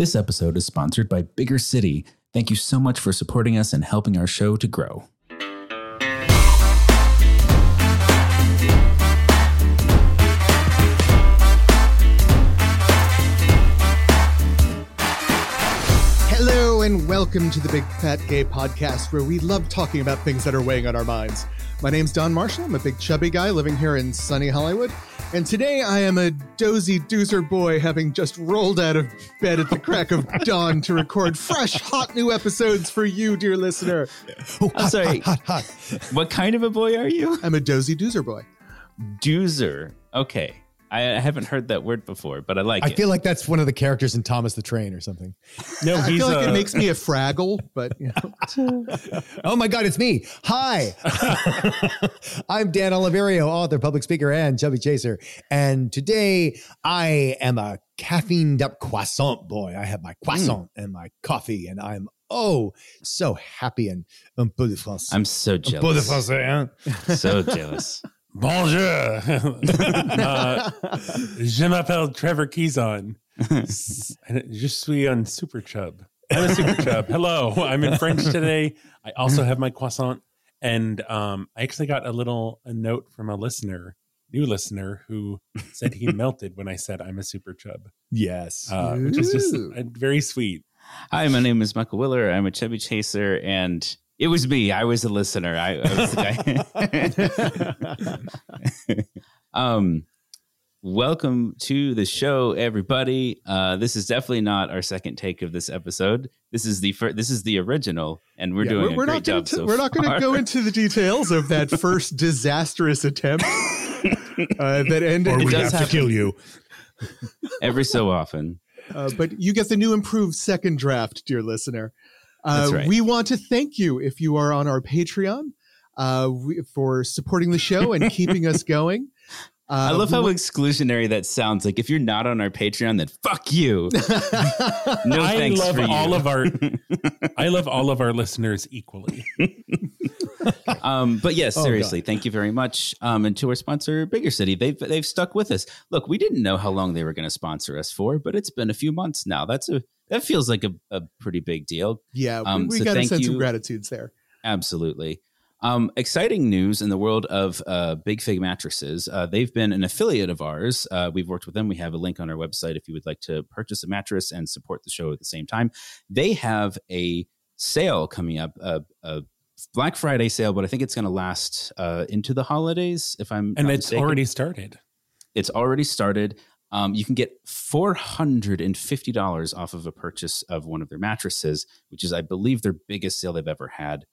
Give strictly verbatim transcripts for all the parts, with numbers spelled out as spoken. This episode is sponsored by Bigger City. Thank you so much for supporting us and helping our show to grow. Hello and welcome to the Big Fat Gay podcast, where we love talking about things that are weighing on our minds. My name's Don Marshall. I'm a big chubby guy living here in sunny Hollywood. And today I am a dozy doozer boy, having just rolled out of bed at the crack of dawn to record fresh, hot new episodes for you, dear listener. Oh, hot, sorry. Hot, hot, hot. What kind of a boy are you? I'm a dozy doozer boy. Doozer. Okay. I haven't heard that word before, but I like I it. I feel like that's one of the characters in Thomas the Train or something. No, I he's feel like a... it makes me a Fraggle, but you know. Oh my God, it's me. Hi. I'm Dan Oliverio, author, public speaker, and chubby chaser. And today I am a caffeined up croissant boy. I have my croissant mm. and my coffee, and I'm oh so happy and un peu de France. I'm so jealous. Un peu de France, hein? So jealous. Bonjour. uh, je m'appelle Trevor Keyson. Je suis un super chub. I'm a super chub. Hello. I'm in French today. I also have my croissant. And um, I actually got a little a note from a listener, new listener, who said he melted when I said I'm a super chub. Yes. Uh, which is just uh, very sweet. Hi, my name is Michael Willer. I'm a chubby chaser, and it was me. I was a listener. I, I was the guy. um, welcome to the show, everybody. Uh, this is definitely not our second take of this episode. This is the first, this is the original, and we're yeah, doing we're, a we're great not job. T- so we're not going to go into the details of that first disastrous attempt uh, that ended. Or we have happen. to kill you every so often. Uh, but you get the new, improved second draft, dear listener. Uh, right. We want to thank you if you are on our Patreon uh, we, for supporting the show and keeping us going. Uh, I love how exclusionary that sounds. Like if you're not on our Patreon, then fuck you. No I thanks love for you. All of our, I love all of our listeners equally. um, but yes, oh, seriously, God. Thank you very much. Um, and to our sponsor, Bigger City, they've they've stuck with us. Look, we didn't know how long they were going to sponsor us for, but it's been a few months now. That's a That feels like a, a pretty big deal. Yeah, um, we, we so got a sense of gratitude there. Absolutely. Um, exciting news in the world of uh, Big Fig mattresses. Uh, they've been an affiliate of ours. Uh, we've worked with them. We have a link on our website if you would like to purchase a mattress and support the show at the same time. They have a sale coming up, a, a Black Friday sale, but I think it's going to last uh, into the holidays, if I'm And it's mistaken. already started. It's already started. Um, you can get four hundred fifty dollars off of a purchase of one of their mattresses, which is, I believe, their biggest sale they've ever had.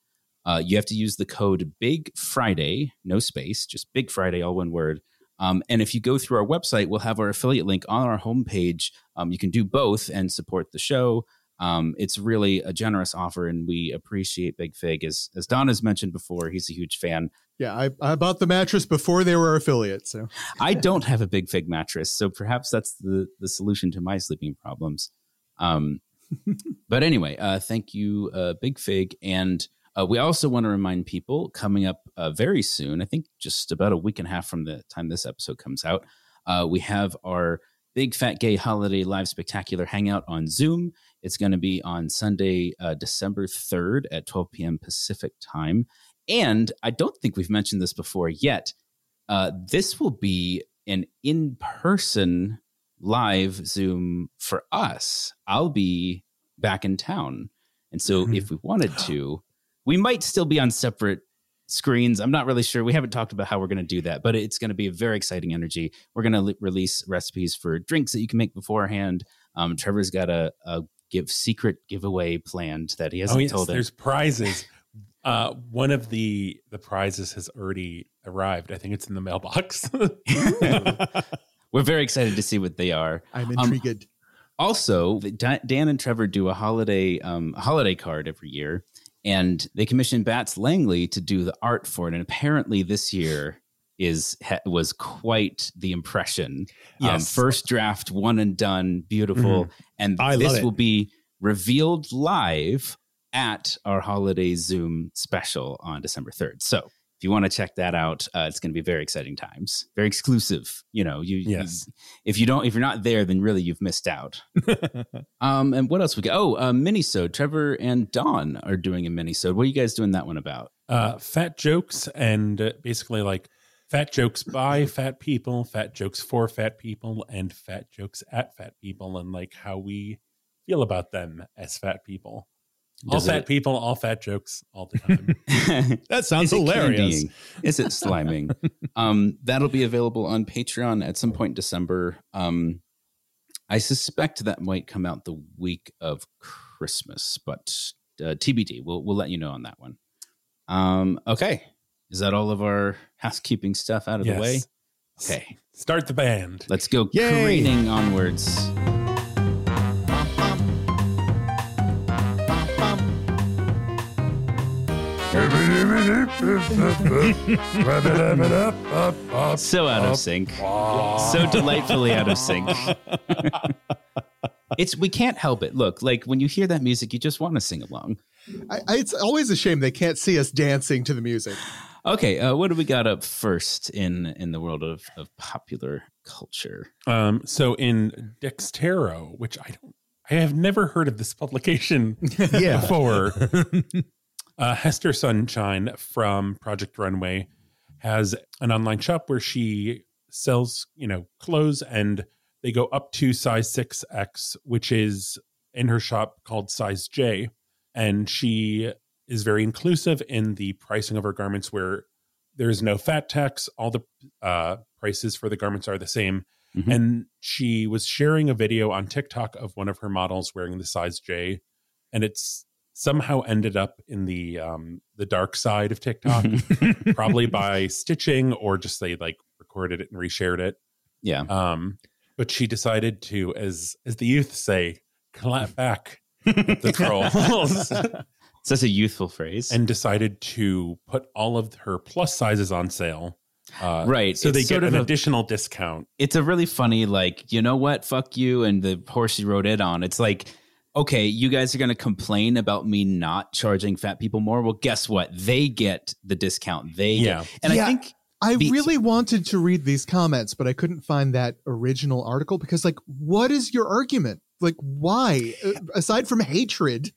Uh, you have to use the code BIGFRIDAY, no space, just BIGFRIDAY, all one word. Um, and if you go through our website, we'll have our affiliate link on our homepage. Um, you can do both and support the show. Um, it's really a generous offer, and we appreciate Big Fig. As as Don has mentioned before, he's a huge fan. Yeah, I, I bought the mattress before they were affiliates. So I don't have a Big Fig mattress, so perhaps that's the, the solution to my sleeping problems. Um, but anyway, uh, thank you, uh, Big Fig. And uh, we also want to remind people, coming up uh, very soon, I think just about a week and a half from the time this episode comes out, uh, we have our Big Fat Gay Holiday Live Spectacular Hangout on Zoom. It's going to be on Sunday, uh, December third at twelve p.m. Pacific time. And I don't think we've mentioned this before yet. Uh, this will be an in-person live Zoom for us. I'll be back in town. And so mm-hmm. if we wanted to, we might still be on separate screens. I'm not really sure. We haven't talked about how we're going to do that, but it's going to be a very exciting energy. We're going to le- release recipes for drinks that you can make beforehand. Um, Trevor's got a, a give secret giveaway planned that he hasn't oh, yes, told us. There's prizes. Uh, one of the the prizes has already arrived. I think it's in the mailbox. We're very excited to see what they are. I'm intrigued. Um, also, Dan and Trevor do a holiday um, holiday card every year, and they commissioned Bats Langley to do the art for it. And apparently, this year is was quite the impression. Yes, um, first draft, one and done, beautiful. Mm-hmm. And I this will be revealed live at our holiday Zoom special on December third. So if you want to check that out, uh, it's going to be very exciting times, very exclusive. You know, you, yes. you if you don't, if you're not there, then really you've missed out. um, and what else we got? Oh, uh, Minisode. Trevor and Dawn are doing a Minisode. What are you guys doing that one about? Uh, fat jokes and uh, basically like fat jokes by fat people, fat jokes for fat people, and fat jokes at fat people, and like how we feel about them as fat people. All Does fat it? people, all fat jokes, all the time. That sounds Is hilarious. It Is it sliming? um, that'll be available on Patreon at some point in December. Um, I suspect that might come out the week of Christmas, but uh, T B D. We'll we'll let you know on that one. Um, okay. Is that all of our housekeeping stuff out of yes. the way? Okay. Start the band. Let's go Yay. careening onwards. So out of sync. So delightfully out of sync. It's we can't help it. Look, like when you hear that music, you just want to sing along. I, I, it's always a shame they can't see us dancing to the music. Okay, uh, what do we got up first in, in the world of, of popular culture? Um, so in Dextero, which I don't, I have never heard of this publication yeah. before. Uh, Hester Sunshine from Project Runway has an online shop where she sells, you know, clothes, and they go up to size six X, which is in her shop called size J. And she is very inclusive in the pricing of her garments, where there is no fat tax. All the uh, prices for the garments are the same. Mm-hmm. And she was sharing a video on TikTok of one of her models wearing the size J, and it's somehow ended up in the um, the dark side of TikTok, probably by stitching, or just they like recorded it and reshared it. Yeah. Um, but she decided to, as as the youth say, clap back at the trolls. That's a youthful phrase. And decided to put all of her plus sizes on sale. Uh, right. So it's they get an a, additional discount. It's a really funny, like, you know what? Fuck you. And the horse you rode it on. It's like, okay, you guys are going to complain about me not charging fat people more. Well, guess what? They get the discount. They yeah. get. And yeah, I think I be- really wanted to read these comments, but I couldn't find that original article because, like, what is your argument? Like, why? Aside from hatred,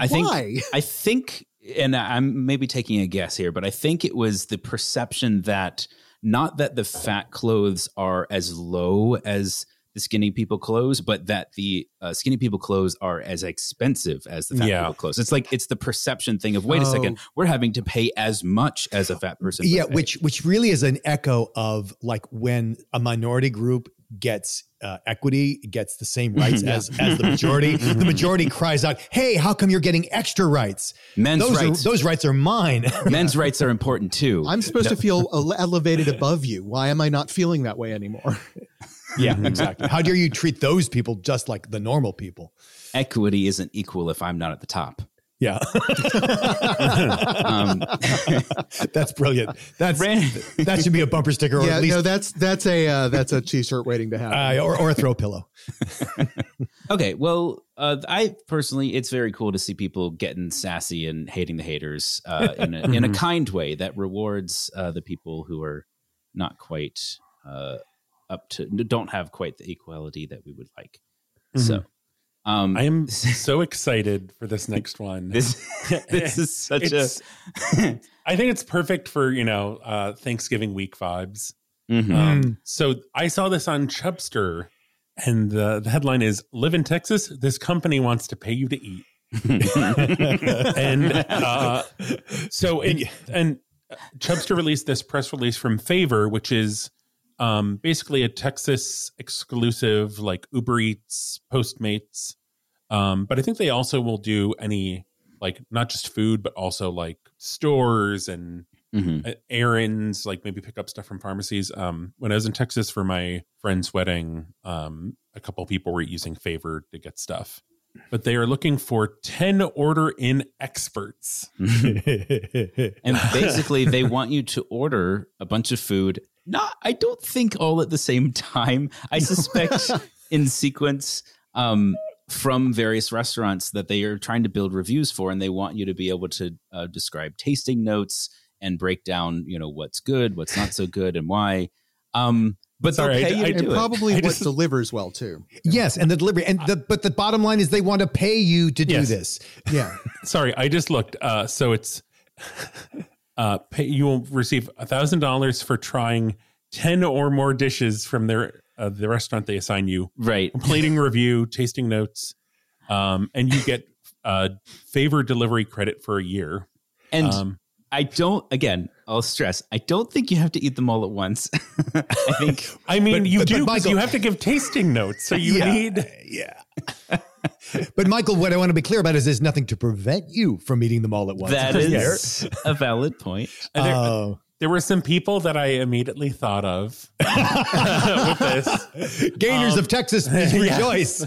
I why? think I think, and I'm maybe taking a guess here, but I think it was the perception that not that the fat clothes are as low as skinny people clothes, but that the uh, skinny people clothes are as expensive as the fat yeah. people clothes. It's like it's the perception thing of wait oh. a second, we're having to pay as much as a fat person. Yeah, which which really is an echo of like when a minority group gets uh, equity, gets the same rights yeah. as as the majority. The majority cries out, "Hey, how come you're getting extra rights? Men's those rights, are, those rights are mine. Men's rights are important too. I'm supposed no. to feel ele- elevated above you. Why am I not feeling that way anymore?" Yeah, exactly. How dare you treat those people just like the normal people? Equity isn't equal if I'm not at the top. Yeah. um, that's brilliant. That's Ran- that should be a bumper sticker. Or yeah, at least- no, that's that's a uh, that's a t-shirt waiting to happen, uh, or or a throw pillow. Okay, well, uh, I personally, it's very cool to see people getting sassy and hating the haters uh, in a, in a kind way that rewards uh, the people who are not quite. Uh, up to don't have quite the equality that we would like. Mm-hmm. So um I am so excited for this next one. This, this is such it's, a I think it's perfect for, you know, uh Thanksgiving week vibes. Mm-hmm. Um, so I saw this on Chubster, and the, the headline is "Live in Texas, this company wants to pay you to eat." and uh so it, and Chubster released this press release from Favor, which is Um, basically a Texas exclusive, like Uber Eats, Postmates. Um, but I think they also will do any, like, not just food, but also like stores and mm-hmm. errands, like maybe pick up stuff from pharmacies. Um, when I was in Texas for my friend's wedding, um, a couple people were using Favor to get stuff. But they are looking for ten order in experts. And basically they want you to order a bunch of food. Not, I don't think all at the same time. I suspect in sequence um, from various restaurants that they are trying to build reviews for, and they want you to be able to uh, describe tasting notes and break down, you know, what's good, what's not so good, and why. Um, but they'll pay you to do it. And probably what delivers well too. Yes, and the delivery, and the but the bottom line is they want to pay you to do this. Yeah. Sorry, I just looked. Uh, so it's uh, pay, you will receive a thousand dollars for trying ten or more dishes from their uh, the restaurant they assign you. Right. Plating review, tasting notes, um, and you get uh, Favor delivery credit for a year. And. Um, I don't, again, I'll stress, I don't think you have to eat them all at once. I think. I mean, but, you but, do, because you have to give tasting notes. So you yeah, need. Yeah. But Michael, what I want to be clear about is there's nothing to prevent you from eating them all at once. That is a valid point. Uh, there, uh, there were some people that I immediately thought of with this. Gainers um, of Texas, please rejoice.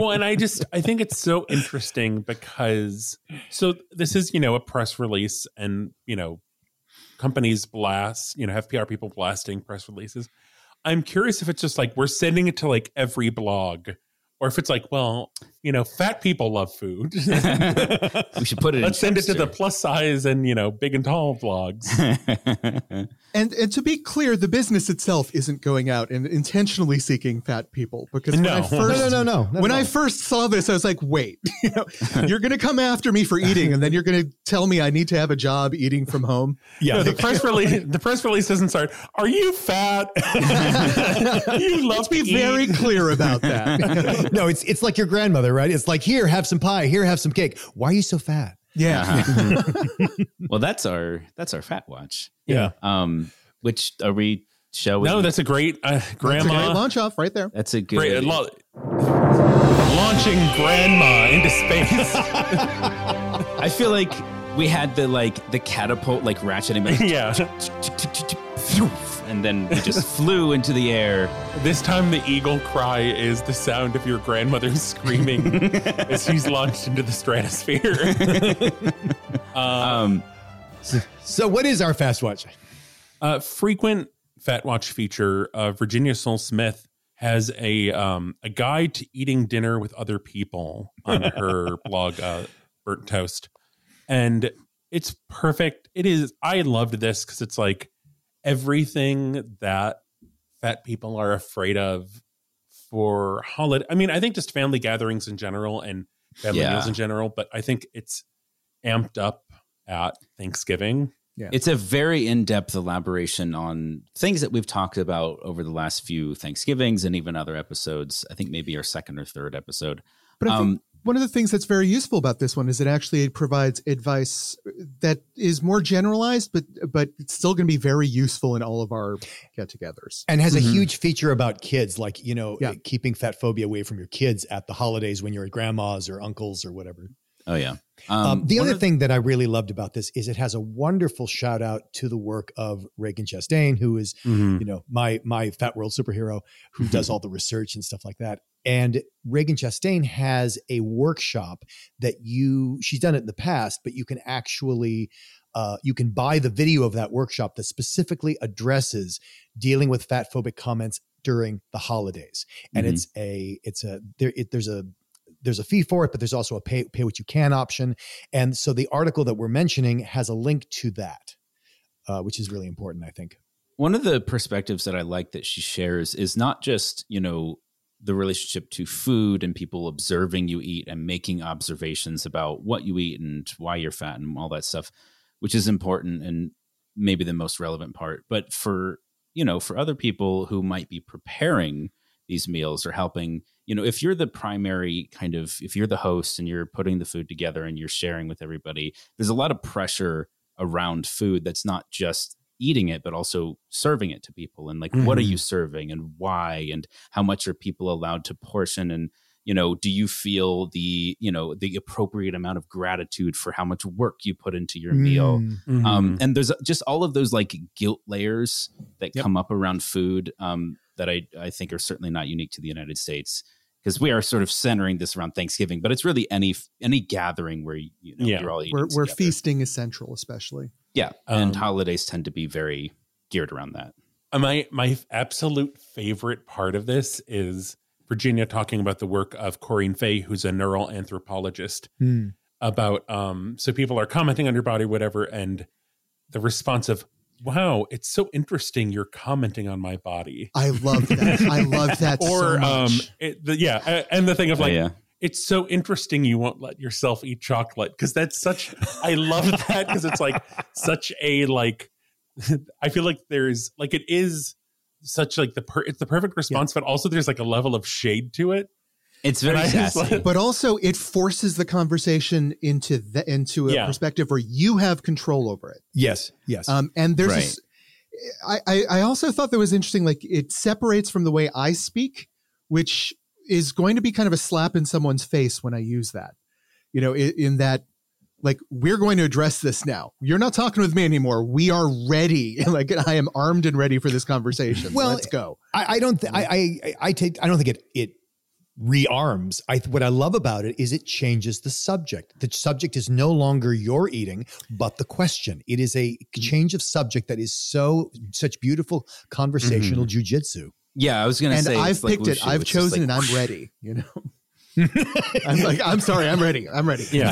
Well, and I just, I think it's so interesting because, so this is, you know, a press release and, you know, companies blast, you know, have P R people blasting press releases. I'm curious if it's just like, we're sending it to like every blog. Or if it's like, well, you know, fat people love food. We should put it in Let's Chubster. Send it to the plus size and, you know, big and tall vlogs. and and to be clear, the business itself isn't going out and intentionally seeking fat people. Because no. When I first, no, no, no, no. When I first saw this, I was like, wait, you know, you're going to come after me for eating and then you're going to tell me I need to have a job eating from home. Yeah, no, the, press release, the press release doesn't start, are you fat? You love Let's be eat. Very clear about that. No, it's it's like your grandmother, right? It's like, here, have some pie. Here, have some cake. Why are you so fat? Yeah. Uh-huh. Well, that's our that's our fat watch. Yeah. Um, which are we showing? No, that's a great uh, grandma. That's a great launch off right there. That's a good great, lo- launching grandma into space. I feel like we had the like the catapult like ratcheting back. Yeah. And then we just flew into the air. This time the eagle cry is the sound of your grandmother screaming as she's launched into the stratosphere. uh, um, so, so what is our fast watch? Uh, frequent fat watch feature, uh, Virginia Soul Smith has a, um, a guide to eating dinner with other people on her blog, uh, Burnt Toast. And it's perfect. It is. I loved this because it's like, everything that fat people are afraid of for holiday. I mean, I think just family gatherings in general and family yeah. meals in general, but I think it's amped up at Thanksgiving. Yeah. It's a very in-depth elaboration on things that we've talked about over the last few Thanksgivings and even other episodes. I think maybe our second or third episode. But I um, think one of the things that's very useful about this one is it actually provides advice that is more generalized, but but it's still going to be very useful in all of our get-togethers. And has mm-hmm. a huge feature about kids, like, you know, yeah. keeping fat phobia away from your kids at the holidays when you're at grandma's or uncle's or whatever. Oh, yeah. Um, um, the other thing that I really loved about this is it has a wonderful shout out to the work of Reagan Chastain, who is, mm-hmm. you know, my my Fat World superhero who mm-hmm. does all the research and stuff like that. And Reagan Chastain has a workshop that you, she's done it in the past, but you can actually, uh, you can buy the video of that workshop that specifically addresses dealing with fat phobic comments during the holidays. And mm-hmm. it's a, it's a, there, it, there's a, there's a fee for it, but there's also a pay, pay what you can option. And so the article that we're mentioning has a link to that, uh, which is really important, I think. One of the perspectives that I like that she shares is not just, you know, the relationship to food and people observing you eat and making observations about what you eat and why you're fat and all that stuff, which is important and maybe the most relevant part. But for, you know, for other people who might be preparing these meals or helping, you know, if you're the primary kind of, if you're the host and you're putting the food together and you're sharing with everybody, there's a lot of pressure around food that's not just eating it, but also serving it to people. And like, mm-hmm. what are you serving and why, and how much are people allowed to portion? And, you know, do you feel the, you know, the appropriate amount of gratitude for how much work you put into your meal? Mm-hmm. Um, and there's just all of those like guilt layers that yep. come up around food um, that I, I think are certainly not unique to the United States, because we are sort of centering this around Thanksgiving, but it's really any, any gathering where, you know, yeah. you're all eating where, where feasting is central, especially. Yeah, and um, holidays tend to be very geared around that. My my absolute favorite part of this is Virginia talking about the work of Corinne Fay, who's a neural anthropologist, mm. about, um, so people are commenting on your body, whatever, and the response of, wow, it's so interesting you're commenting on my body. I love that. I love that or, so much. Um, it, the, yeah, and the thing of like, oh, yeah. It's so interesting you won't let yourself eat chocolate, because that's such, I love that, because it's like such a like, I feel like there's like, it is such like the, per, it's the perfect response, yeah. But also there's like a level of shade to it. It's very sassy. Like, but also it forces the conversation into the, into a yeah. perspective where you have control over it. Yes, yes. Um, and there's, right. this, I, I, I also thought that was interesting, like it separates from the way I speak, which is going to be kind of a slap in someone's face when I use that, you know, in, in that, like, we're going to address this now. You're not talking with me anymore. We are ready. Like, I am armed and ready for this conversation. Well, let's go. I, I don't, th- I, I, I take, I don't think it, it, rearms. I what I love about it is it changes the subject. The subject is no longer your eating, but the question. It is a change of subject that is so such beautiful conversational mm-hmm. jujitsu. Yeah, I was going to say, I've picked like it. Wushu. I've it's chosen, like, and I'm ready. You know, I'm like, I'm sorry, I'm ready. I'm ready. Yeah,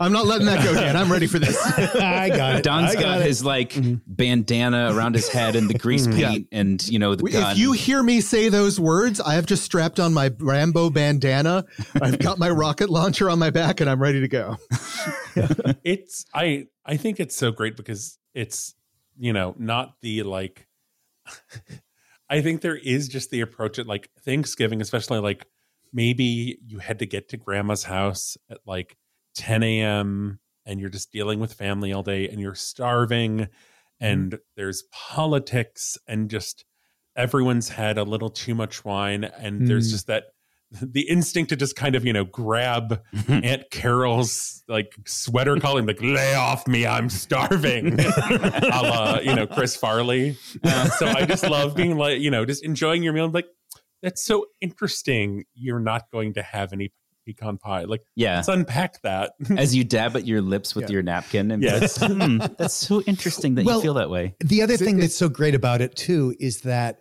I'm not letting that go, Dan. I'm ready for this. I got it. Don's I got, got it. His like mm-hmm. bandana around his head and the grease mm-hmm. paint, yeah. and you know the gun. If you hear me say those words, I have just strapped on my Rambo bandana. I've got my rocket launcher on my back, and I'm ready to go. It's I I think it's so great because it's, you know, not the like. I think there is just the approach at like Thanksgiving, especially like maybe you had to get to grandma's house at like ten a.m. and you're just dealing with family all day and you're starving and there's politics and just everyone's had a little too much wine. And mm. there's just that the instinct to just kind of, you know, grab Aunt Carol's like sweater collar and like, lay off me, I'm starving. A la, you know, Chris Farley. Uh, so I just love being like, you know, just enjoying your meal and like, that's so interesting. You're not going to have any pecan pie. Like, yeah. Let's unpack that. As you dab at your lips with yeah. your napkin. And yes. Like, hmm, that's so interesting that well, you feel that way. The other thing that's so great about it, too, is that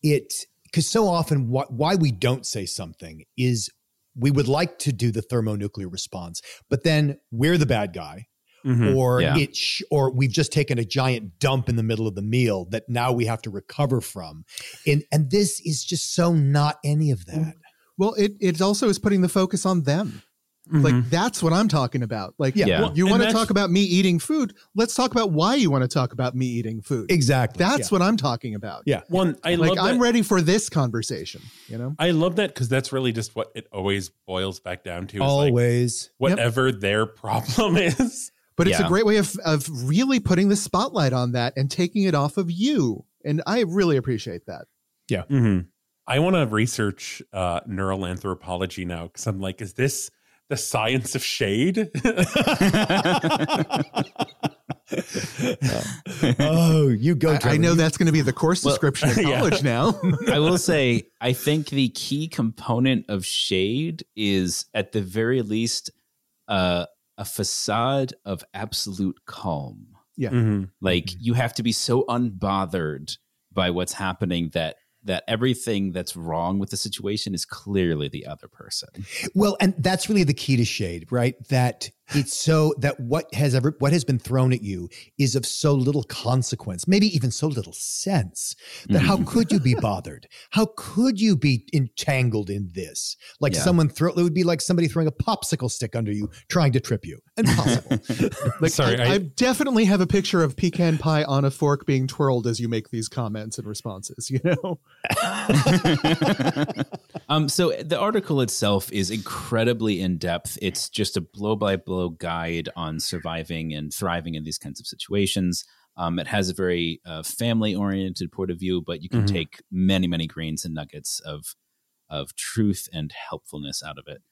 it, because so often wh- why we don't say something is we would like to do the thermonuclear response, but then we're the bad guy. Mm-hmm. Or yeah. it, sh- or we've just taken a giant dump in the middle of the meal that now we have to recover from, and and this is just so not any of that. Well, it it also is putting the focus on them. Mm-hmm. Like that's what I'm talking about. Like yeah, yeah. Well, you want to talk about me eating food? Let's talk about why you want to talk about me eating food. Exactly. That's yeah. what I'm talking about. Yeah. One, I like. Love I'm that. Ready for this conversation. You know. I love that because that's really just what it always boils back down to. Is always. Like, whatever yep. their problem is. But it's yeah. a great way of of really putting the spotlight on that and taking it off of you. And I really appreciate that. Yeah. Mm-hmm. I want to research uh, neural anthropology now because I'm like, is this the science of shade? Oh, you go. I, I know that's going to be the course well, description of college yeah. now. I will say, I think the key component of shade is at the very least, uh, a facade of absolute calm. Yeah. Mm-hmm. Like mm-hmm. you have to be so unbothered by what's happening that that everything that's wrong with the situation is clearly the other person. Well, and that's really the key to shade, right? That it's so that what has ever what has been thrown at you is of so little consequence, maybe even so little sense, that mm. how could you be bothered? How could you be entangled in this? Like yeah. someone throw it would be like somebody throwing a popsicle stick under you, trying to trip you. Impossible. Like, sorry, I, I, I definitely have a picture of pecan pie on a fork being twirled as you make these comments and responses. You know. um. So the article itself is incredibly in depth. It's just a blow by blow guide on surviving and thriving in these kinds of situations. Um, it has a very uh, family-oriented point of view, but you can mm-hmm. take many, many grains and nuggets of of truth and helpfulness out of it.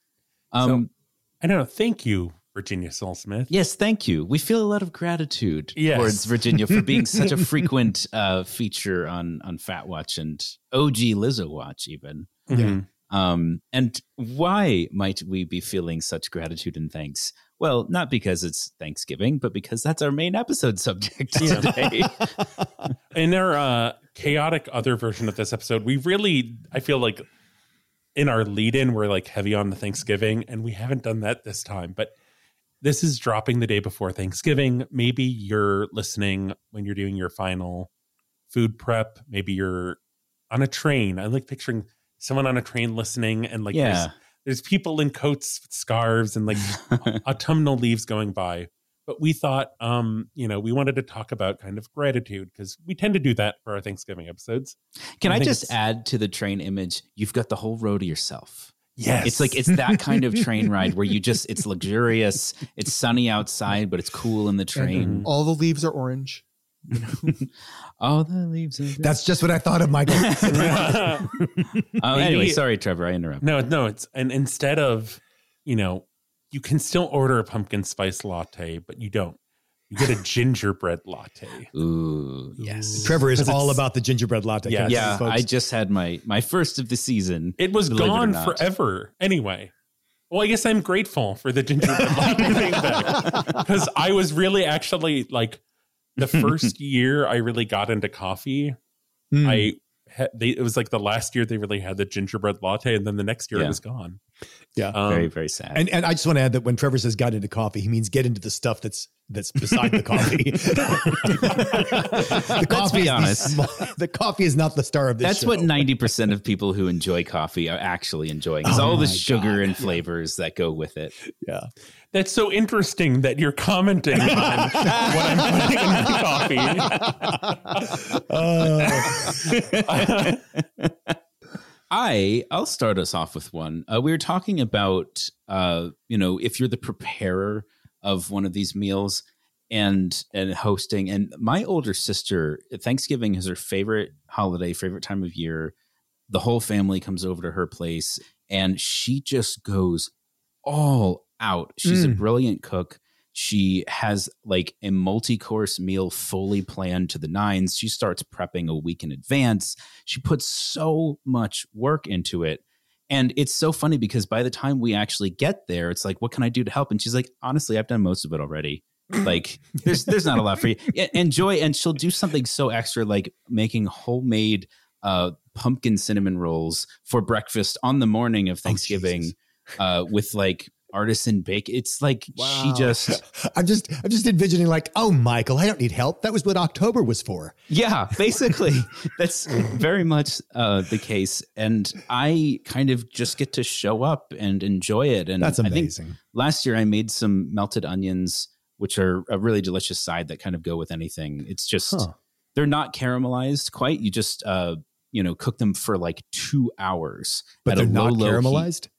Um, so, I don't know. Thank you, Virginia Soul Smith. Yes, thank you. We feel a lot of gratitude yes. towards Virginia for being such a frequent uh, feature on on Fat Watch and O G Lizzo Watch, even. Mm-hmm. Um, and why might we be feeling such gratitude and thanks? Well, not because it's Thanksgiving, but because that's our main episode subject today. In our uh, chaotic other version of this episode, we really, I feel like in our lead-in, we're like heavy on the Thanksgiving, and we haven't done that this time. But This is dropping the day before Thanksgiving. Maybe you're listening when you're doing your final food prep. Maybe you're on a train. I like picturing someone on a train listening, and like yeah. there's, there's people in coats with scarves and like autumnal leaves going by. But we thought, um, you know, we wanted to talk about kind of gratitude because we tend to do that for our Thanksgiving episodes. Can and I, I just add to the train image? You've got the whole row to yourself. Yes. It's like, it's that kind of train ride where you just, it's luxurious. It's sunny outside, but it's cool in the train. Mm-hmm. All the leaves are orange. All the leaves are orange. That's just what I thought of, Michael. uh, anyway, sorry, Trevor, I interrupted. No, no, it's, and instead of, you know, you can still order a pumpkin spice latte, but you don't. You get a gingerbread latte. Ooh, yes. Trevor is all about the gingerbread latte. Yeah, yeah, I just had my my first of the season. It was gone forever. Anyway, well, I guess I'm grateful for the gingerbread latte thing because I was really actually like the first year I really got into coffee. Mm. I had, they, it was like the last year they really had the gingerbread latte, and then the next year yeah. it was gone. Yeah, um, very very sad. And and I just want to add that when Trevor says "got into coffee," he means get into the stuff that's. That's beside the coffee. the coffee, is honest. The, small, the coffee is not the star of this That's show. What ninety percent of people who enjoy coffee are actually enjoying. It's oh all the sugar God. and flavors that go with it. Yeah. That's so interesting that you're commenting on what I'm putting in the coffee. uh. I, I'll start us off with one. Uh, we were talking about, uh, you know, if you're the preparer of one of these meals and and hosting. And my older sister, Thanksgiving is her favorite holiday, favorite time of year. The whole family comes over to her place and she just goes all out. She's mm. a brilliant cook. She has like a multi-course meal fully planned to the nines. She starts prepping a week in advance. She puts so much work into it. And it's so funny because by the time we actually get there, it's like, what can I do to help? And she's like, honestly, I've done most of it already. Like, there's there's not a lot for you. Enjoy. And she'll do something so extra, like making homemade uh, pumpkin cinnamon rolls for breakfast on the morning of Thanksgiving oh, uh, with like artisan bake. It's like wow. she just. I'm just I'm just envisioning like, oh, Michael, I don't need help. That was what October was for. Yeah, basically, that's very much uh, the case. And I kind of just get to show up and enjoy it. And that's amazing. I think last year I made some melted onions, which are a really delicious side that kind of go with anything. It's just huh. they're not caramelized quite. You just, uh, you know, cook them for like two hours. But they're not low, caramelized? Low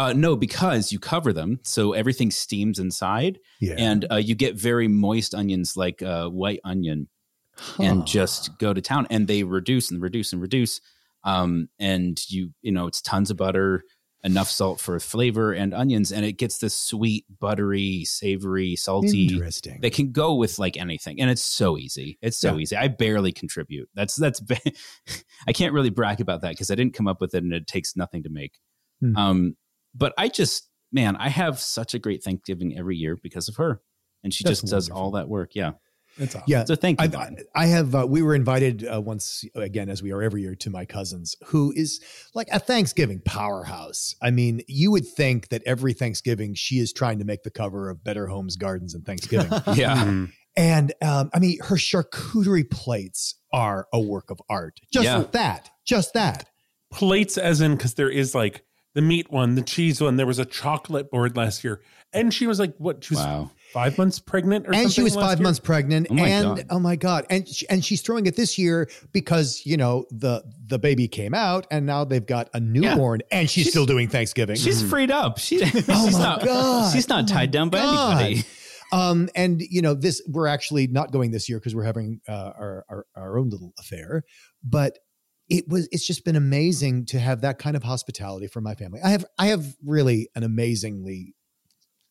Uh, no, because you cover them, so everything steams inside, yeah. and uh, you get very moist onions like uh, white onion, huh. and just go to town. And they reduce and reduce and reduce, um, and you you know it's tons of butter, enough salt for flavor, and onions, and it gets this sweet, buttery, savory, salty. Interesting. They can go with like anything, and it's so easy. It's so yeah. easy. I barely contribute. That's that's. Ba- I can't really brag about that because I didn't come up with it, and it takes nothing to make. Mm-hmm. Um. But I just, man, I have such a great Thanksgiving every year because of her. And she That's just wonderful. does all that work. Yeah. That's awesome. Yeah. So thank you. I, I have, uh, we were invited uh, once again, as we are every year, to my cousin's, who is like a Thanksgiving powerhouse. I mean, you would think that every Thanksgiving she is trying to make the cover of Better Homes, Gardens, and Thanksgiving. yeah. Mm-hmm. And um, I mean, her charcuterie plates are a work of art. Just yeah. that. Just that. Plates as in, because there is like, the meat one, the cheese one. There was a chocolate board last year. And she was like, what? She was wow. five months pregnant or and something? And she was five year? months pregnant. Oh and God. oh my God. And she, and she's throwing it this year because, you know, the, the baby came out and now they've got a newborn yeah. and she's, she's still doing Thanksgiving. She's mm. freed up. She, oh she's my not, God. She's not tied oh down by God. anybody. Um, and, you know, this, we're actually not going this year because we're having uh, our, our, our own little affair. But It was. It's just been amazing to have that kind of hospitality from my family. I have. I have really an amazingly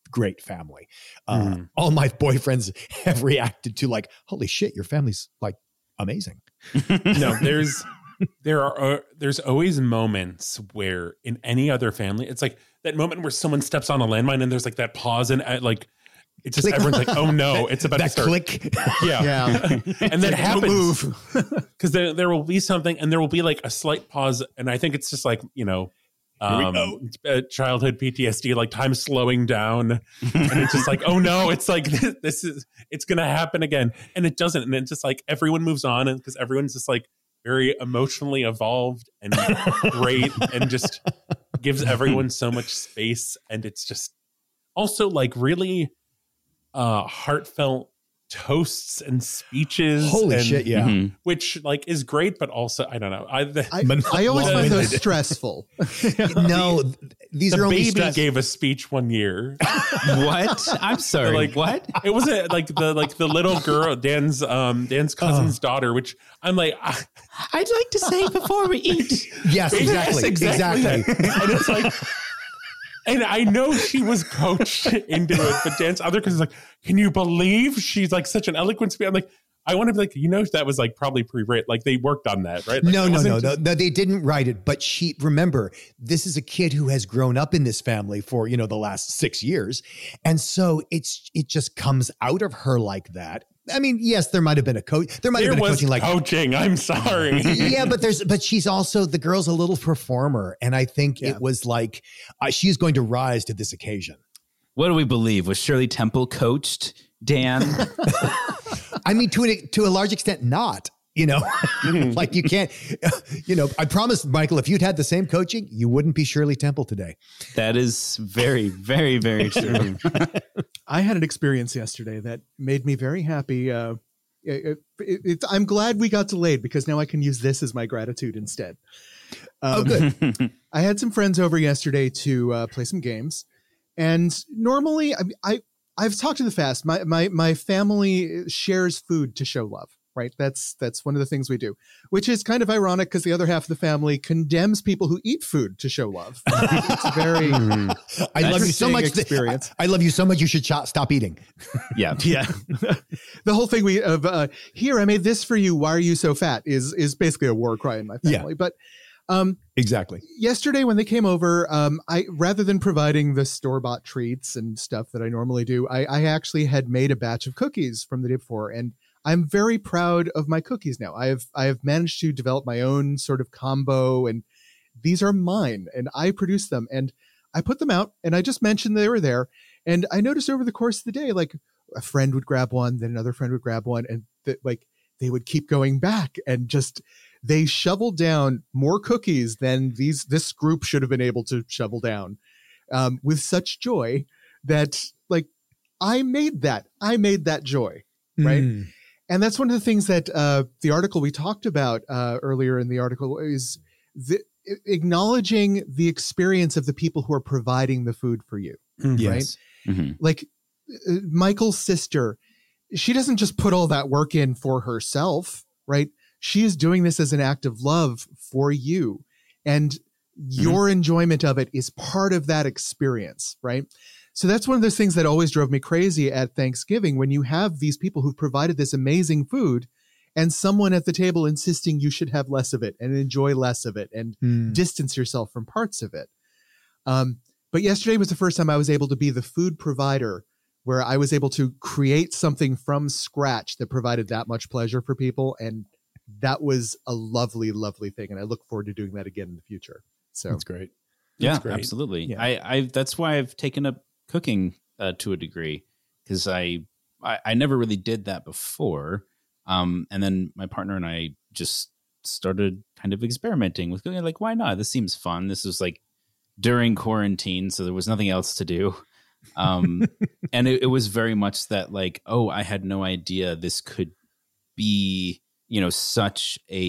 great family. Uh, mm. All my boyfriends have reacted to like, "Holy shit, your family's like amazing." No, there's there are uh, there's always moments where in any other family, it's like that moment where someone steps on a landmine and there's like that pause and uh, like. It's just click. Everyone's like, oh no, it's about that to start. click. Yeah. yeah. And that happens. Because there, there will be something and there will be like a slight pause. And I think it's just like, you know, uh, Um, uh, childhood P T S D, like time slowing down, and it's just like, oh no, it's like this, this is it's gonna happen again, and it doesn't, and it's just like everyone moves on, and because everyone's just like very emotionally evolved and great, and just gives everyone so much space, and it's just also like really uh, heartfelt toasts and speeches. Holy and, shit, yeah. Mm-hmm. Which like is great, but also I don't know. I the, I, the, I always find those stressful. No, these the are only baby gave a speech one year. What? I'm sorry. Like what? It was a, like the like the little girl, Dan's um Dan's cousin's oh. daughter, which I'm like I, I'd like to say before we eat. Yes, exactly. Exactly. exactly. And it's like and I know she was coached into it, but Dan's other cousin's like, can you believe she's like such an eloquent speaker? I'm like, I want to be like, you know, that was like probably pre-written. Like they worked on that, right? Like, no, no, no, just- no, they didn't write it. But she, remember, this is a kid who has grown up in this family for, you know, the last six years. And so it's, it just comes out of her like that. I mean, yes, there might have been a coach. There might there have been a coaching like coaching. I'm sorry. Yeah, but there's but she's also the girl's a little performer, and I think yeah. it was like uh, she's going to rise to this occasion. What do we believe? Was Shirley Temple coached, Dan? I mean, to an, to a large extent, not. You know, like you can't, you know, I promise, Michael, if you'd had the same coaching, you wouldn't be Shirley Temple today. That is very, very, very true. I had an experience yesterday that made me very happy. Uh, it, it, it, I'm glad we got delayed because now I can use this as my gratitude instead. Um, oh, good. I had some friends over yesterday to uh, play some games. And normally I, I, I've talked to the fast. My, my, my family shares food to show love. Right. That's that's one of the things we do, which is kind of ironic because the other half of the family condemns people who eat food to show love. It's very I love you so much. Experience. That, I, I love you so much. You should sh- stop eating. Yeah. Yeah. The whole thing we of uh, here, I made this for you. Why are you so fat is is basically a war cry in my family. Yeah. But um, exactly. Yesterday when they came over, um, I rather than providing the store bought treats and stuff that I normally do, I, I actually had made a batch of cookies from the day before. And I'm very proud of my cookies now. I have I have managed to develop my own sort of combo, and these are mine, and I produce them, and I put them out, and I just mentioned they were there, and I noticed over the course of the day, like a friend would grab one, then another friend would grab one, and th- like they would keep going back, and just they shoveled down more cookies than these this group should have been able to shovel down, um, with such joy that like I made that I made that joy, right? Mm. And that's one of the things that uh, the article we talked about uh, earlier in the article is the, acknowledging the experience of the people who are providing the food for you, mm-hmm. right? Yes. Mm-hmm. Like uh, Michael's sister, she doesn't just put all that work in for herself, right? She is doing this as an act of love for you. And your mm-hmm. enjoyment of it is part of that experience, right? So that's one of those things that always drove me crazy at Thanksgiving when you have these people who've provided this amazing food and someone at the table insisting you should have less of it and enjoy less of it and mm. distance yourself from parts of it. Um, but yesterday was the first time I was able to be the food provider where I was able to create something from scratch that provided that much pleasure for people. And that was a lovely, lovely thing. And I look forward to doing that again in the future. So that's great. Yeah, that's great. Absolutely. Yeah. I, I, that's why I've taken up cooking uh, to a degree because I, I I never really did that before, um, and then my partner and I just started kind of experimenting with cooking. Like, why not? This seems fun. This was like during quarantine, so there was nothing else to do, um, and it, it was very much that like, oh, I had no idea this could be, you know, such a,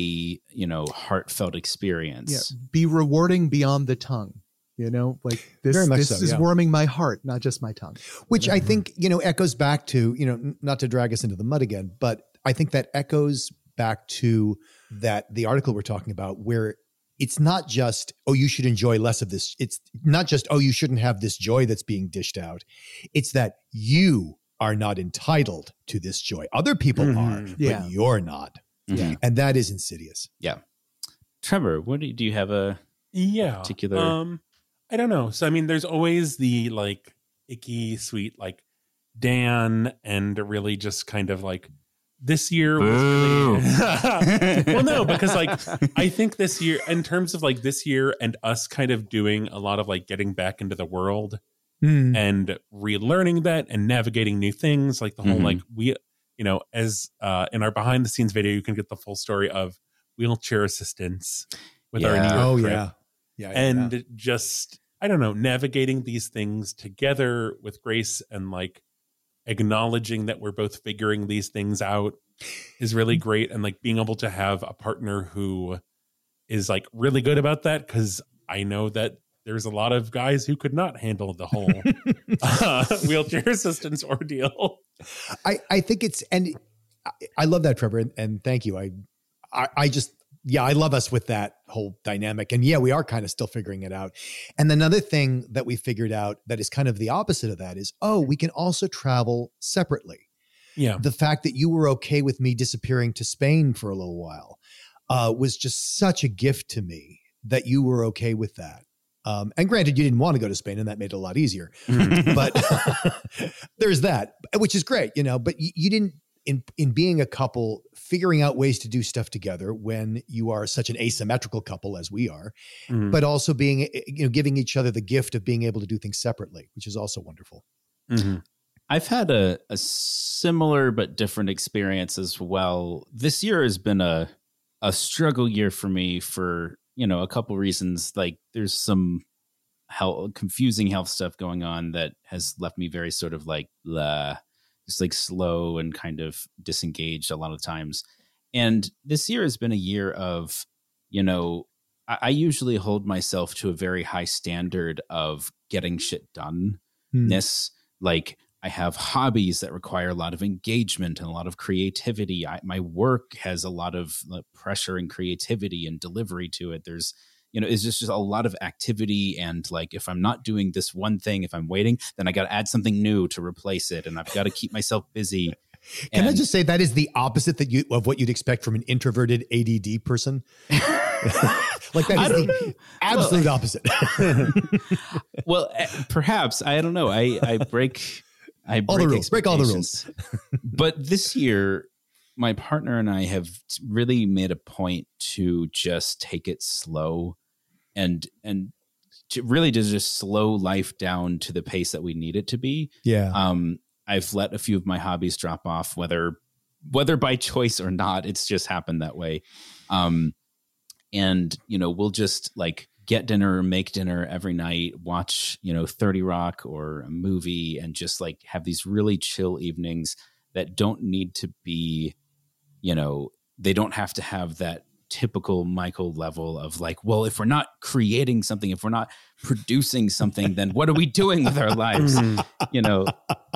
you know, heartfelt experience. Yeah. Be rewarding beyond the tongue. You know, like this, this so, is yeah. warming my heart, not just my tongue. Which I think, you know, echoes back to, you know, n- not to drag us into the mud again, but I think that echoes back to that, the article we're talking about where it's not just, oh, you should enjoy less of this. It's not just, oh, you shouldn't have this joy that's being dished out. It's that you are not entitled to this joy. Other people mm-hmm. are, yeah. but you're not. Mm-hmm. And that is insidious. Yeah. Trevor, what do you, do you have a yeah, particular... Um, I don't know. So, I mean, there's always the like icky, sweet, like Dan and really just kind of like this year was really well, no, because like I think this year, in terms of like this year and us kind of doing a lot of like getting back into the world mm. and relearning that and navigating new things, like the whole mm-hmm. like we, you know, as uh, in our behind the scenes video, you can get the full story of wheelchair assistance with yeah. our New York oh, trip. Yeah. Yeah, yeah, and yeah. just I don't know, navigating these things together with grace and like acknowledging that we're both figuring these things out is really great. And like being able to have a partner who is like really good about that, because I know that there's a lot of guys who could not handle the whole uh, wheelchair assistance ordeal. I, I think it's, and I, I love that, Trevor. And, and thank you. I, I, I just, yeah, I love us with that whole dynamic. And yeah, we are kind of still figuring it out. And another thing that we figured out that is kind of the opposite of that is, oh, we can also travel separately. Yeah. The fact that you were okay with me disappearing to Spain for a little while uh, was just such a gift to me that you were okay with that. Um, and granted, you didn't want to go to Spain and that made it a lot easier, mm. but there's that, which is great, you know, but you, you didn't, in in being a couple, figuring out ways to do stuff together when you are such an asymmetrical couple as we are, mm. but also being, you know, giving each other the gift of being able to do things separately, which is also wonderful. Mm-hmm. I've had a, a similar but different experience as well. This year has been a, a struggle year for me for, you know, a couple reasons. Like there's some health, confusing health stuff going on that has left me very sort of like, blah. It's like slow and kind of disengaged a lot of times. And this year has been a year of, you know, I, I usually hold myself to a very high standard of getting shit done. Mm. Like I have hobbies that require a lot of engagement and a lot of creativity. I, my work has a lot of pressure and creativity and delivery to it. There's, you know, it's just, just a lot of activity. And like, if I'm not doing this one thing, if I'm waiting, then I got to add something new to replace it. And I've got to keep myself busy. Can and, I just say that is the opposite that you of what you'd expect from an introverted A D D person? Like that is the absolute well, opposite. Well, perhaps, I don't know. I, I break, I break all the rules, break all the rules. But this year, my partner and I have really made a point to just take it slow. And and to really to just slow life down to the pace that we need it to be. Yeah. Um. I've let a few of my hobbies drop off, whether whether by choice or not. It's just happened that way. Um. And you know, we'll just like get dinner, make dinner every night, watch you know thirty Rock or a movie, and just like have these really chill evenings that don't need to be, you know, they don't have to have that typical Michael level of like, well, if we're not creating something, if we're not producing something, then what are we doing with our lives? You know,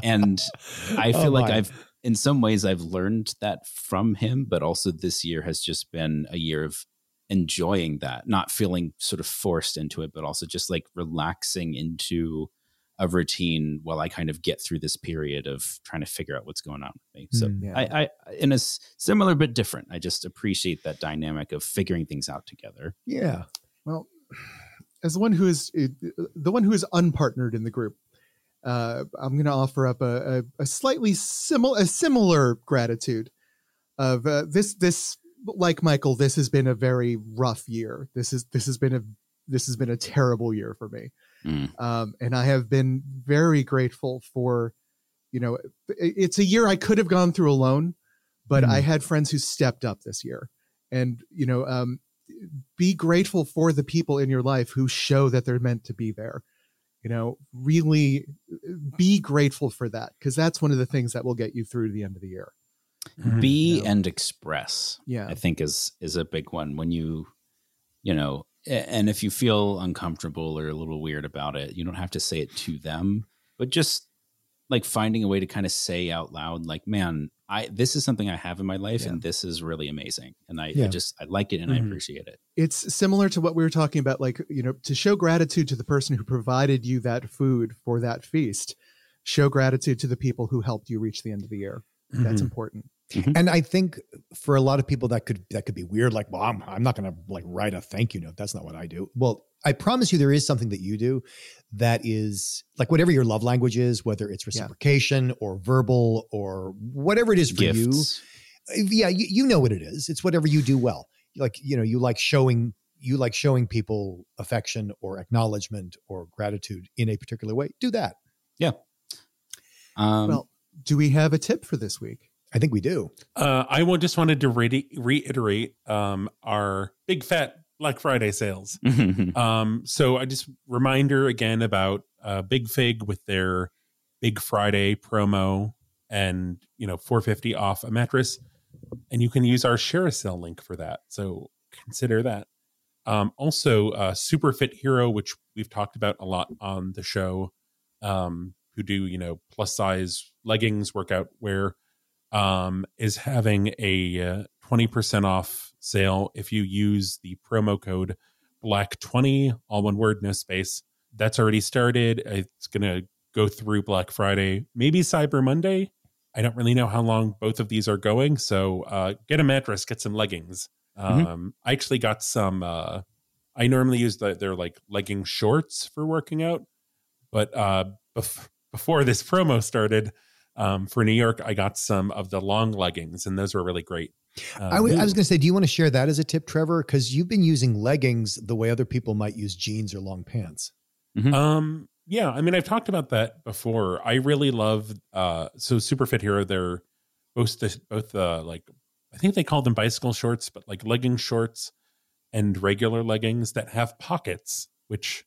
and I feel oh like I've, in some ways I've learned that from him, but also this year has just been a year of enjoying that, not feeling sort of forced into it, but also just like relaxing into a routine while I kind of get through this period of trying to figure out what's going on with me. So yeah. I, I, in a similar but different, I just appreciate that dynamic of figuring things out together. Yeah. Well, as the one who is the one who is unpartnered in the group, uh, I'm going to offer up a, a, a slightly similar, a similar gratitude of uh, this, this, like Michael, this has been a very rough year. This is, this has been a, this has been a terrible year for me. Mm. Um, and I have been very grateful for, you know, it's a year I could have gone through alone, but mm. I had friends who stepped up this year. And, you know, um, be grateful for the people in your life who show that they're meant to be there. You know, really be grateful for that, because that's one of the things that will get you through the end of the year. Mm. Be you know? and express, yeah, I think is is a big one when you, you know. And if you feel uncomfortable or a little weird about it, you don't have to say it to them, but just like finding a way to kind of say out loud, like, man, I, this is something I have in my life, yeah. and this is really amazing. And I, yeah. I just, I like it and mm-hmm. I appreciate it. It's similar to what we were talking about, like, you know, to show gratitude to the person who provided you that food for that feast, show gratitude to the people who helped you reach the end of the year. Mm-hmm. That's important. Mm-hmm. And I think for a lot of people that could, that could be weird. Like, well, I'm, I'm not going to like write a thank you note. That's not what I do. Well, I promise you there is something that you do that is like whatever your love language is, whether it's reciprocation yeah. or verbal or whatever it is for Gifts. you, yeah, you, you know what it is. It's whatever you do well. Like, you know, you like showing, you like showing people affection or acknowledgement or gratitude in a particular way. Do that. Yeah. Um, well, do we have a tip for this week? I think we do. Uh, I will just wanted to re- reiterate um, our big fat Black Friday sales. um, so I just reminder again about uh, Big Fig with their Big Friday promo and, you know, four hundred fifty dollars off a mattress. And you can use our ShareASale link for that. So consider that. Um, also, uh, Super Fit Hero, which we've talked about a lot on the show, um, who do, you know, plus size leggings, workout wear, um, is having a uh, twenty percent off sale if you use the promo code black twenty, all one word, no space. That's already started. It's going to go through Black Friday, maybe Cyber Monday. I don't really know how long both of these are going. So uh, get a mattress, get some leggings. Um, mm-hmm. I actually got some, uh, I normally use the, their like legging shorts for working out. But uh, bef- before this promo started um, for New York, I got some of the long leggings and those were really great. Uh, I, w- I was going to say, do you want to share that as a tip, Trevor? Because you've been using leggings the way other people might use jeans or long pants. Mm-hmm. Um Yeah, I mean, I've talked about that before. I really love, uh, so Super Fit Hero, they're both, the, both uh, like, I think they call them bicycle shorts, but like legging shorts and regular leggings that have pockets, which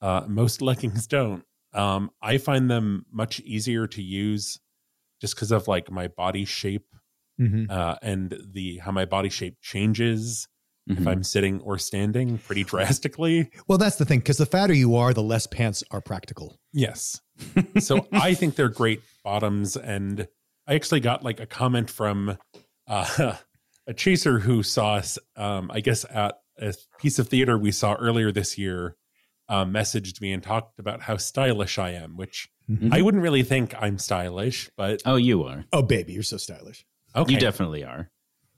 uh, most leggings don't. Um, I find them much easier to use just because of like my body shape mm-hmm. uh, and the how my body shape changes. Mm-hmm. If I'm sitting or standing pretty drastically. Well, that's the thing, because the fatter you are, the less pants are practical. Yes. So I think they're great bottoms. And I actually got like a comment from uh, a chaser who saw us, um, I guess, at a piece of theater we saw earlier this year, uh, messaged me and talked about how stylish I am, which mm-hmm. I wouldn't really think I'm stylish, but. Oh, you are. Oh, baby, you're so stylish. Okay. You definitely are.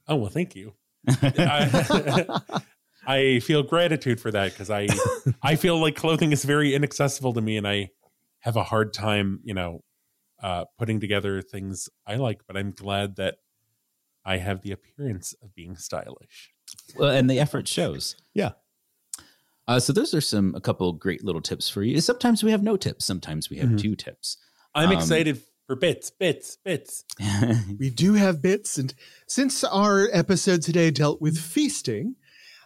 Oh, well, thank you. I, I feel gratitude for that because I I feel like clothing is very inaccessible to me and I have a hard time, you know, uh, putting together things I like, but I'm glad that I have the appearance of being stylish. Well, and the effort shows. Yeah. Uh, so those are some a couple great little tips for you. Sometimes we have no tips. Sometimes we have mm-hmm. two tips. I'm um, excited for bits, bits, bits. We do have bits. And since our episode today dealt with feasting,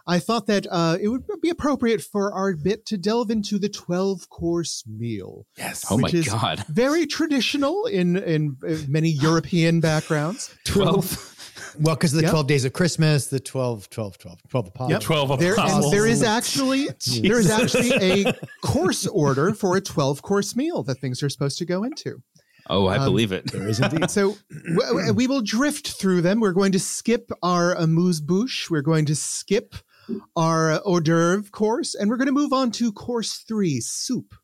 I thought that uh, it would be appropriate for our bit to delve into the twelve-course meal. Yes. Oh, my God. Very traditional in, in many European backgrounds. twelve. Well, because of the yep. twelve days of Christmas, the twelve, twelve, twelve, twelve apostles. Yep. twelve apostles. There is, there is actually there is actually a course order for a twelve-course meal that things are supposed to go into. Oh, I um, believe it. There is indeed. So we, we will drift through them. We're going to skip our amuse-bouche. We're going to skip our hors d'oeuvre course, and we're going to move on to course three, soup.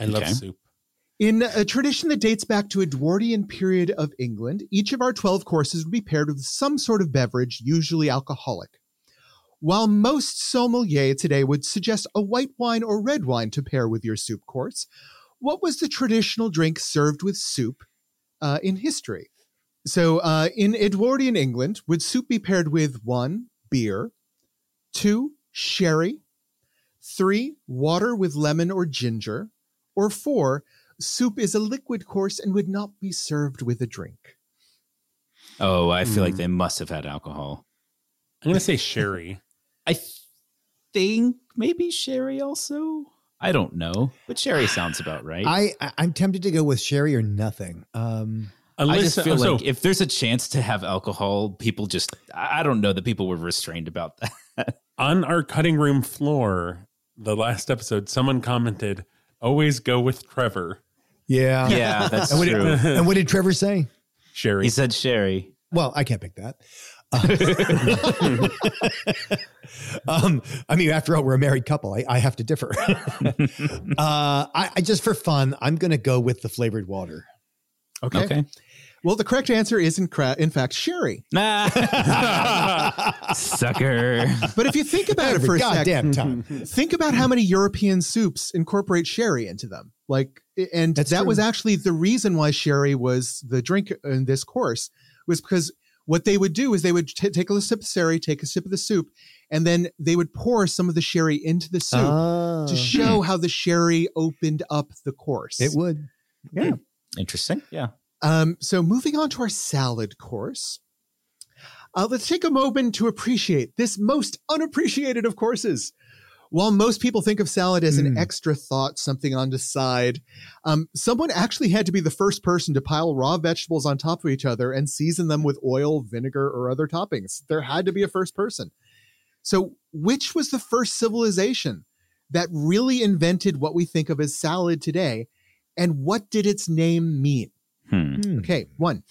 I love okay. soup. In a tradition that dates back to Edwardian period of England, each of our twelve courses would be paired with some sort of beverage, usually alcoholic. While most sommeliers today would suggest a white wine or red wine to pair with your soup course, what was the traditional drink served with soup uh, in history? So uh, in Edwardian England, would soup be paired with one, beer, two, sherry, three, water with lemon or ginger, or four, soup is a liquid course and would not be served with a drink? Oh, I feel mm. like they must have had alcohol. I'm going to say sherry. I th- think maybe sherry also. I don't know, but sherry sounds about right. I, I'm tempted to go with sherry or nothing. Um, Alyssa, I just feel also, like if there's a chance to have alcohol, people just, I don't know that people were restrained about that. On our cutting room floor, the last episode, someone commented, always go with Trevor. Yeah. Yeah, that's and true. Did, and what did Trevor say? Sherry. He said sherry. Well, I can't pick that. um, I mean, after all, we're a married couple. I, I have to differ. uh, I, I just for fun, I'm going to go with the flavored water. Okay. okay. Well, the correct answer is in, cra- in fact sherry. Sucker. But if you think about Every it for a goddamn second, time. Think about how many European soups incorporate sherry into them. Like, and That's that true. was actually the reason why sherry was the drink in this course was because What they would do is they would t- take a little sip of sherry, take a sip of the soup, and then they would pour some of the sherry into the soup oh. to show how the sherry opened up the course. It would. Yeah. Interesting. Yeah. Um, so moving on to our salad course. Uh, let's take a moment to appreciate this most unappreciated of courses. While most people think of salad as mm. an extra thought, something on the side, um, someone actually had to be the first person to pile raw vegetables on top of each other and season them with oil, vinegar, or other toppings. There had to be a first person. So which was the first civilization that really invented what we think of as salad today? And what did its name mean? Hmm. Okay, one,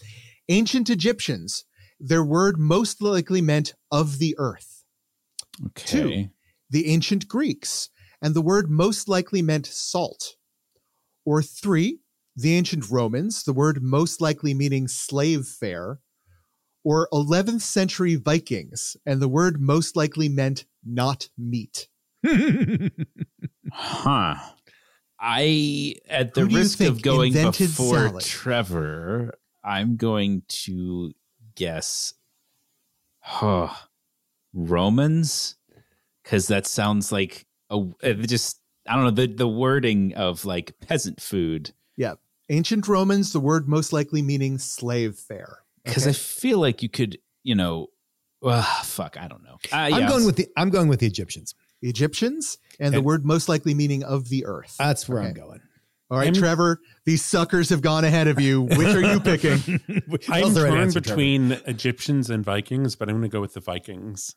ancient Egyptians, their word most likely meant of the earth. Okay. Two, the ancient Greeks, and the word most likely meant salt. Or three, the ancient Romans, the word most likely meaning slave fare. Or eleventh century Vikings, and the word most likely meant not meat. Huh. I, at the risk of going before salad? Trevor, I'm going to guess huh, Romans, because that sounds like a just, I don't know, the, the wording of like peasant food. Yeah. Ancient Romans, the word most likely meaning slave fare. Because okay. I feel like you could, you know, uh, fuck, I don't know. Uh, yeah. I'm going with the I'm going with the Egyptians. Egyptians and the and, word most likely meaning of the earth. That's where okay. I'm going. All right, I'm, Trevor, these suckers have gone ahead of you. Which are you picking? I'm torn right between Trevor. Egyptians and Vikings, but I'm going to go with the Vikings.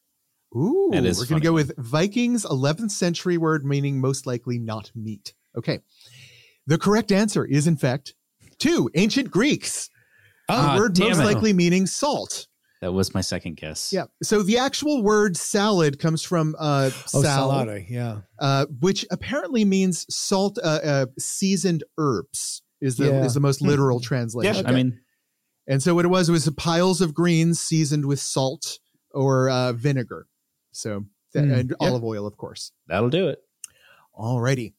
Ooh, we're going to go with Vikings, eleventh century word meaning most likely not meat. Okay. The correct answer is, in fact, two, ancient Greeks. Oh, the word most it. likely meaning salt. That was my second guess. Yeah. So the actual word salad comes from uh, oh, sal, salada, yeah, uh, which apparently means salt, uh, uh, seasoned herbs is the yeah. is the most literal translation. Yeah, okay. I mean, and so what it was was piles of greens seasoned with salt or uh, vinegar. So that, mm, and yeah. olive oil, of course. That'll do it. Alrighty,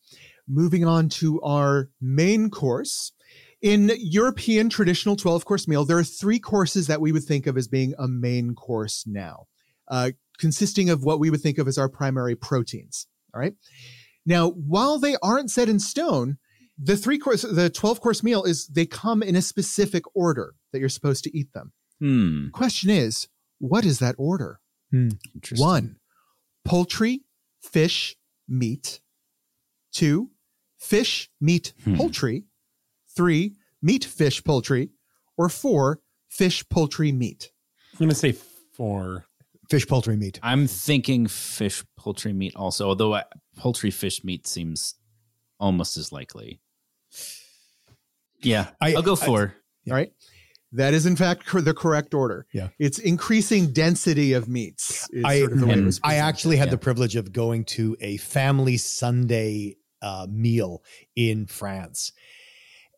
moving on to our main course. In European traditional twelve-course meal, there are three courses that we would think of as being a main course now, uh, consisting of what we would think of as our primary proteins. All right. Now, while they aren't set in stone, the three course, the twelve-course meal is they come in a specific order that you're supposed to eat them. Hmm. Question is, what is that order? Hmm. Interesting. One, poultry, fish, meat. Two, fish, meat, hmm. poultry. Three, meat, fish, poultry. Or four, fish, poultry, meat. I'm going to say four. Fish, poultry, meat. I'm thinking fish, poultry, meat also, although I, poultry, fish, meat seems almost as likely. Yeah, I, I'll go four. I, yeah. All right. That is, in fact, cor- the correct order. Yeah. It's increasing density of meats. Is I, sort of the way it was I actually had yeah. the privilege of going to a family Sunday uh, meal in France.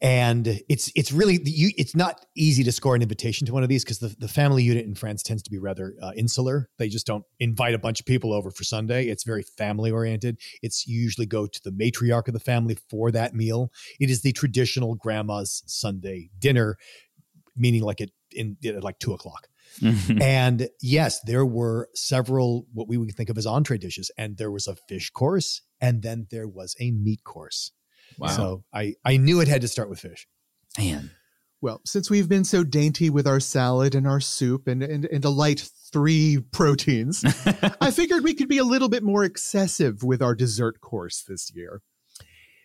And it's it's really you, it's not easy to score an invitation to one of these because the, the family unit in France tends to be rather uh, insular. They just don't invite a bunch of people over for Sunday. It's very family oriented. It's usually go to the matriarch of the family for that meal. It is the traditional grandma's Sunday dinner, meaning like it in at like two o'clock. And yes, there were several what we would think of as entree dishes, and there was a fish course, and then there was a meat course. Wow. So I, I knew it had to start with fish. Man. Well, since we've been so dainty with our salad and our soup and, and, and a light three proteins, I figured we could be a little bit more excessive with our dessert course this year.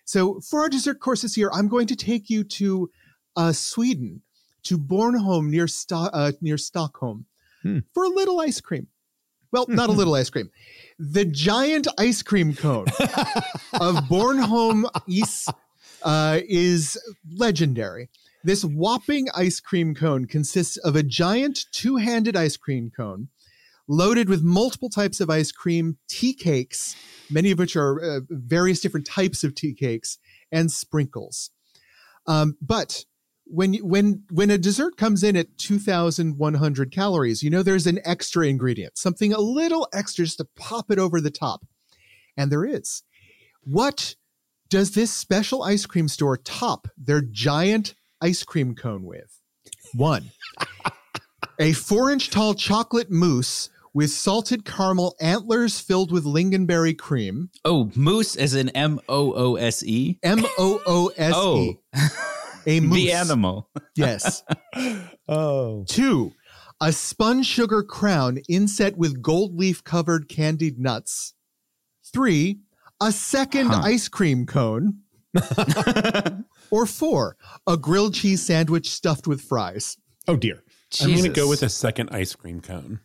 So for our dessert course this year, I'm going to take you to uh, Sweden, to Bornholm near, Sto- uh, near Stockholm hmm. for a little ice cream. Well, not a little ice cream. The giant ice cream cone of Bornholm Is uh, is legendary. This whopping ice cream cone consists of a giant two-handed ice cream cone loaded with multiple types of ice cream, tea cakes, many of which are uh, various different types of tea cakes, and sprinkles. Um, but... When when when a dessert comes in at two thousand one hundred calories, you know there's an extra ingredient, something a little extra just to pop it over the top. And there is. What does this special ice cream store top their giant ice cream cone with? One, A four-inch tall chocolate mousse with salted caramel antlers filled with lingonberry cream. Oh, mousse as in M O O S E? M O O S E. Oh. A mousse. The animal. Yes. Oh. Two, a spun sugar crown inset with gold leaf covered candied nuts. Three, a second huh. ice cream cone. Or four, a grilled cheese sandwich stuffed with fries. Oh, dear. Jesus. I'm going to go with a second ice cream cone.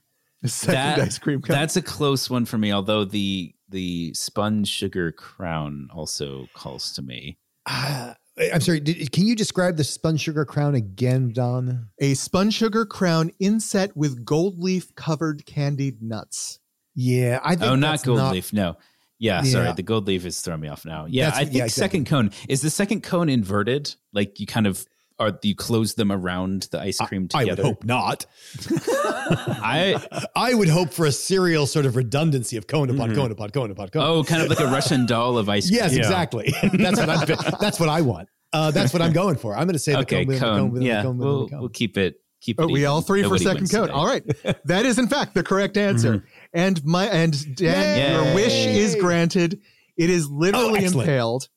A second that, ice cream cone. That's a close one for me, although the the spun sugar crown also calls to me. Uh, I'm sorry. Did, can you describe the spun sugar crown again, Don? A spun sugar crown inset with gold leaf covered candied nuts. Yeah. I think oh, not gold not, leaf. No. Yeah, yeah. Sorry. The gold leaf is throwing me off now. Yeah. That's, I think yeah, exactly. Second cone. Is the second cone inverted? Like you kind of. Or you close them around the ice cream together? I would hope not. I I would hope for a serial sort of redundancy of cone upon mm-hmm. cone upon cone upon cone. Oh, kind of like a Russian doll of ice cream. Yes, yeah. Exactly. That's what I'm. That's what I want. Uh, that's what I'm going for. I'm going to say okay, the cone. cone. cone yeah, cone, we'll, cone. we'll keep it. Keep it. Oh, we all three for second cone. Today. All right, that is in fact the correct answer. Mm-hmm. And my and Dan, Yay. your wish is granted. It is literally oh, impaled.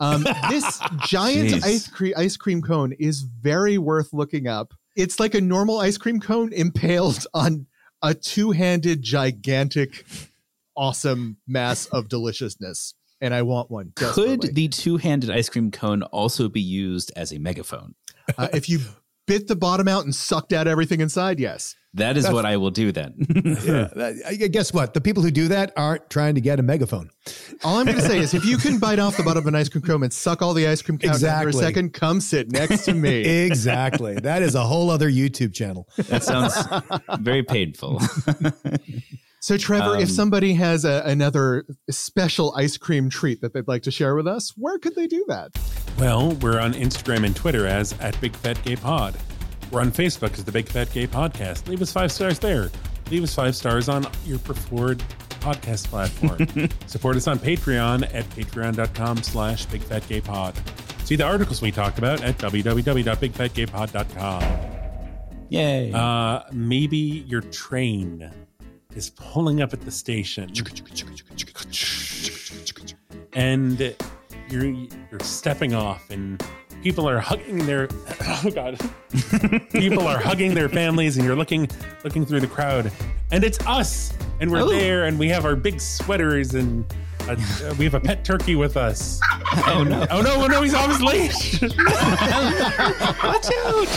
Um, this giant ice, cre- ice cream cone is very worth looking up. It's like a normal ice cream cone impaled on a two-handed, gigantic, awesome mass of deliciousness. And I want one. Definitely. Could the two-handed ice cream cone also be used as a megaphone? Uh, if you bit the bottom out and sucked out everything inside, yes. That is That's, what I will do then. Yeah, that, guess what? The people who do that aren't trying to get a megaphone. All I'm going to say is if you can bite off the bottom of an ice cream cone and suck all the ice cream cone exactly. down for a second, come sit next to me. Exactly. That is a whole other YouTube channel. That sounds very painful. So, Trevor, um, if somebody has a, another special ice cream treat that they'd like to share with us, where could they do that? Well, we're on Instagram and Twitter as at Big Fat Gay Pod. We're on Facebook as the Big Fat Gay Podcast. Leave us five stars there. Leave us five stars on your preferred podcast platform. Support us on Patreon at patreon.com slash Big Fat Gay Pod. See the articles we talked about at w w w dot big fat gay pod dot com. Yay. Uh, maybe your train is pulling up at the station. And you're, you're stepping off and... People are hugging their oh god. People are hugging their families, and you're looking looking through the crowd, and it's us, and we're oh. there, and we have our big sweaters, and a, uh, we have a pet turkey with us. Oh no! Oh no! Oh no! He's always late. Watch out!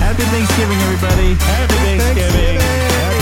Happy Thanksgiving, everybody! Happy Thanksgiving! Happy Thanksgiving.